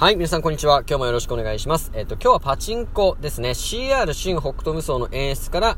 はい、皆さんこんにちは。今日もよろしくお願いします。今日はパチンコですね。CR 新北斗無双の演出から、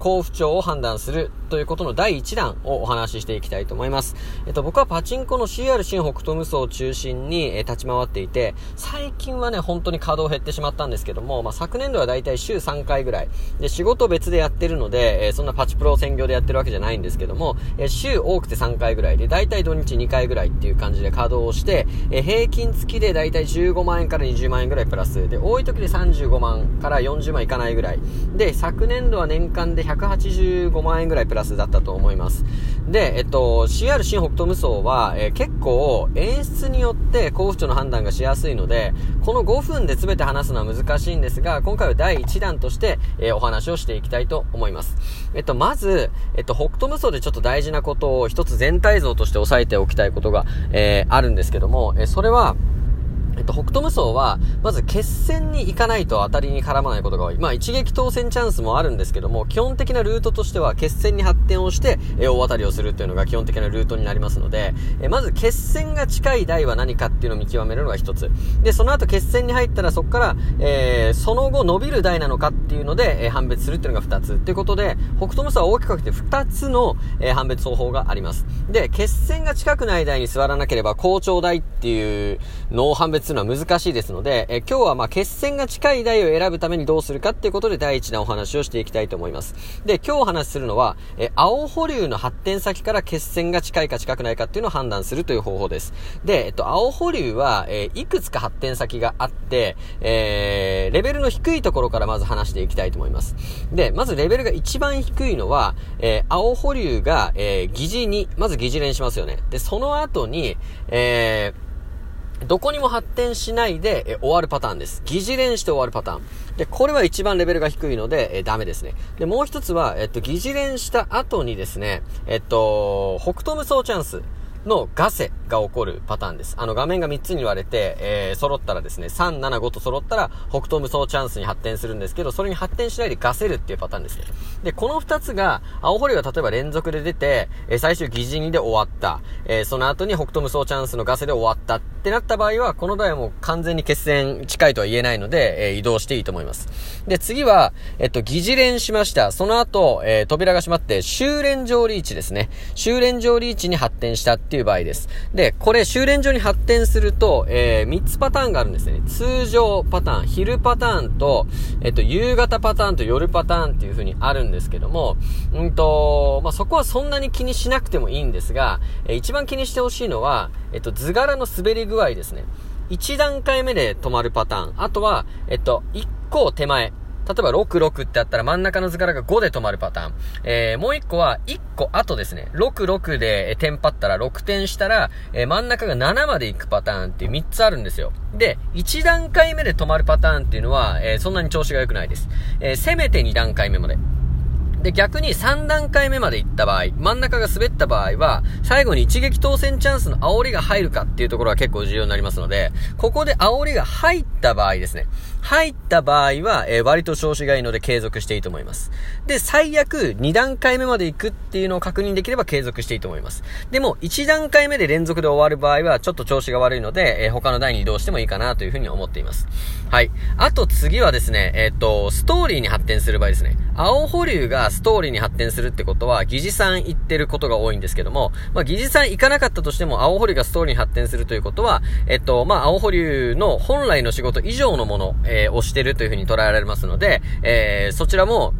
好不調を判断するということの第1弾をお話ししていきたいと思います。僕はパチンコの CR 新北斗無双を中心に、立ち回っていて、最近はね、本当に稼働減ってしまったんですけども、昨年度はだいたい週3回ぐらい。で、仕事別でやってるので、そんなパチプロ専業でやってるわけじゃないんですけども、週多くて3回ぐらいで、だいたい土日2回ぐらいっていう感じで稼働をして、平均月でだいたい15万円から20万円ぐらいプラスで、多い時で35万から40万いかないぐらいで、昨年度は年間で185万円ぐらいプラスだったと思います。で、CR 新北斗無双は、結構演出によって好不調の判断がしやすいので、この5分で全て話すのは難しいんですが、今回は第1弾として、お話をしていきたいと思います。まず、北斗無双でちょっと大事なことを一つ全体像として押さえておきたいことが、あるんですけども、それは北斗無双はまず決戦に行かないと当たりに絡まないことが多い。一撃当選チャンスもあるんですけども、基本的なルートとしては決戦に発展をして大当たりをするというのが基本的なルートになりますので、まず決戦が近い台は何かっていうのを見極めるのが一つで、その後決戦に入ったらそこから、その後伸びる台なのかっていうので、判別するっていうのが二つということで、北斗無双は大きく分けて二つの、判別方法があります。で、決戦が近くない台に座らなければ好調台っていうのを判別するのは難しいですので、今日は決戦が近い台を選ぶためにどうするかっていうことで第一弾お話をしていきたいと思います。で、今日お話しするのは、青保留の発展先から決戦が近いか近くないかっていうのを判断するという方法です。で、青保留は、いくつか発展先があって、レベルの低いところからまず話していきたいと思います。で、まずレベルが一番低いのは、青保留が、疑似に、まず疑似連しますよね。で、その後に、どこにも発展しないで、終わるパターンです。疑似連して終わるパターン。で、これは一番レベルが低いので、ダメですね。で、もう一つは、疑似連した後にですね、北斗無双チャンスのガセが起こるパターンです。画面が3つに割れて、揃ったらですね、3、7、5と揃ったら北斗無双チャンスに発展するんですけど、それに発展しないでガセるっていうパターンですね。で、この2つが、青堀が例えば連続で出て、最終疑似2で終わった、その後に北斗無双チャンスのガセで終わったってなった場合は、この台はもう完全に決戦近いとは言えないので、移動していいと思います。で、次は、疑似連しました。その後、扉が閉まって、終連上リーチですね。終連上リーチに発展したっていう場合です。で、これ終連上に発展すると、3つパターンがあるんですね。通常パターン、昼パターンと、夕方パターンと夜パターンっていう風にあるんですけども、そこはそんなに気にしなくてもいいんですが、一番気にしてほしいのは、図柄の滑り具合ですね。1段階目で止まるパターン。あとは、1個手前。例えば66ってあったら真ん中の図柄が5で止まるパターン。もう1個は1個後ですね。66でテンパったら6点したら、真ん中が7まで行くパターンっていう3つあるんですよ。で、1段階目で止まるパターンっていうのは、そんなに調子が良くないです。せめて2段階目まで。で、逆に3段階目まで行った場合、真ん中が滑った場合は、最後に一撃当選チャンスの煽りが入るかっていうところが結構重要になりますので、ここで煽りが入った場合ですね。入った場合は、割と調子がいいので継続していいと思います。で、最悪2段階目まで行くっていうのを確認できれば継続していいと思います。でも、1段階目で連続で終わる場合は、ちょっと調子が悪いので、他の台に移動してもいいかなというふうに思っています。はい。あと次はですね、ストーリーに発展する場合ですね。青保留がストーリーに発展するってことは疑似さん行ってることが多いんですけども、疑似さん行かなかったとしても青保留がストーリーに発展するということは、青保留の本来の仕事以上のもの、をしてるというふうに捉えられますので、そちらも、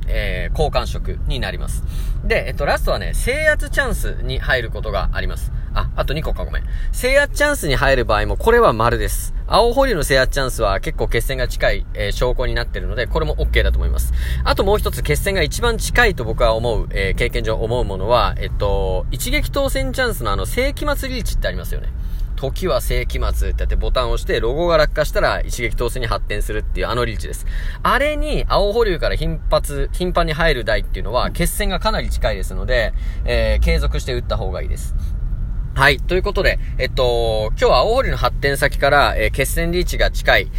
好感触になります。で、ラストはね、制圧チャンスに入ることがあります。あと2個か、ごめん。制圧チャンスに入る場合もこれは丸です。青保留の制圧チャンスは結構決戦が近い、証拠になっているので、これも OK だと思います。あともう一つ、決戦が一番近いと僕は思う、経験上思うものは、一撃当選チャンスの世紀末リーチってありますよね。時は世紀末ってやってボタンを押してロゴが落下したら一撃当選に発展するっていうリーチです。あれに青保留から頻繁に入る台っていうのは決戦がかなり近いですので、継続して打った方がいいです。はい。ということで、今日は青堀の発展先から、決戦リーチが近い、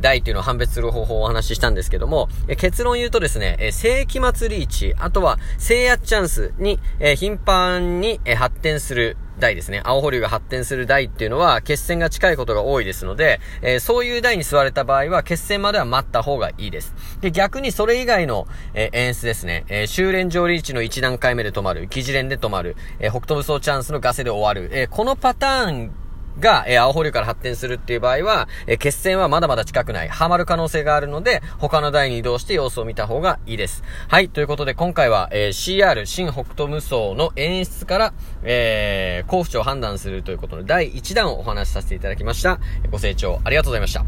台というのを判別する方法をお話ししたんですけども、結論言うとですね、世紀末リーチ、あとは制圧チャンスに、頻繁に、発展する、台ですね、青保留が発展する台っていうのは決戦が近いことが多いですので、そういう台に座れた場合は決戦までは待った方がいいです。で、逆にそれ以外の、演出ですね、修練上リーチの1段階目で止まる、記事連で止まる、北斗無双チャンスのガセで終わる、このパターンが、青保留から発展するっていう場合は、決戦はまだまだ近くない。ハマる可能性があるので、他の台に移動して様子を見た方がいいです。はい、ということで今回は、CR 新北斗無双の演出から、好不調を判断するということの第1弾をお話しさせていただきました。ご清聴ありがとうございました。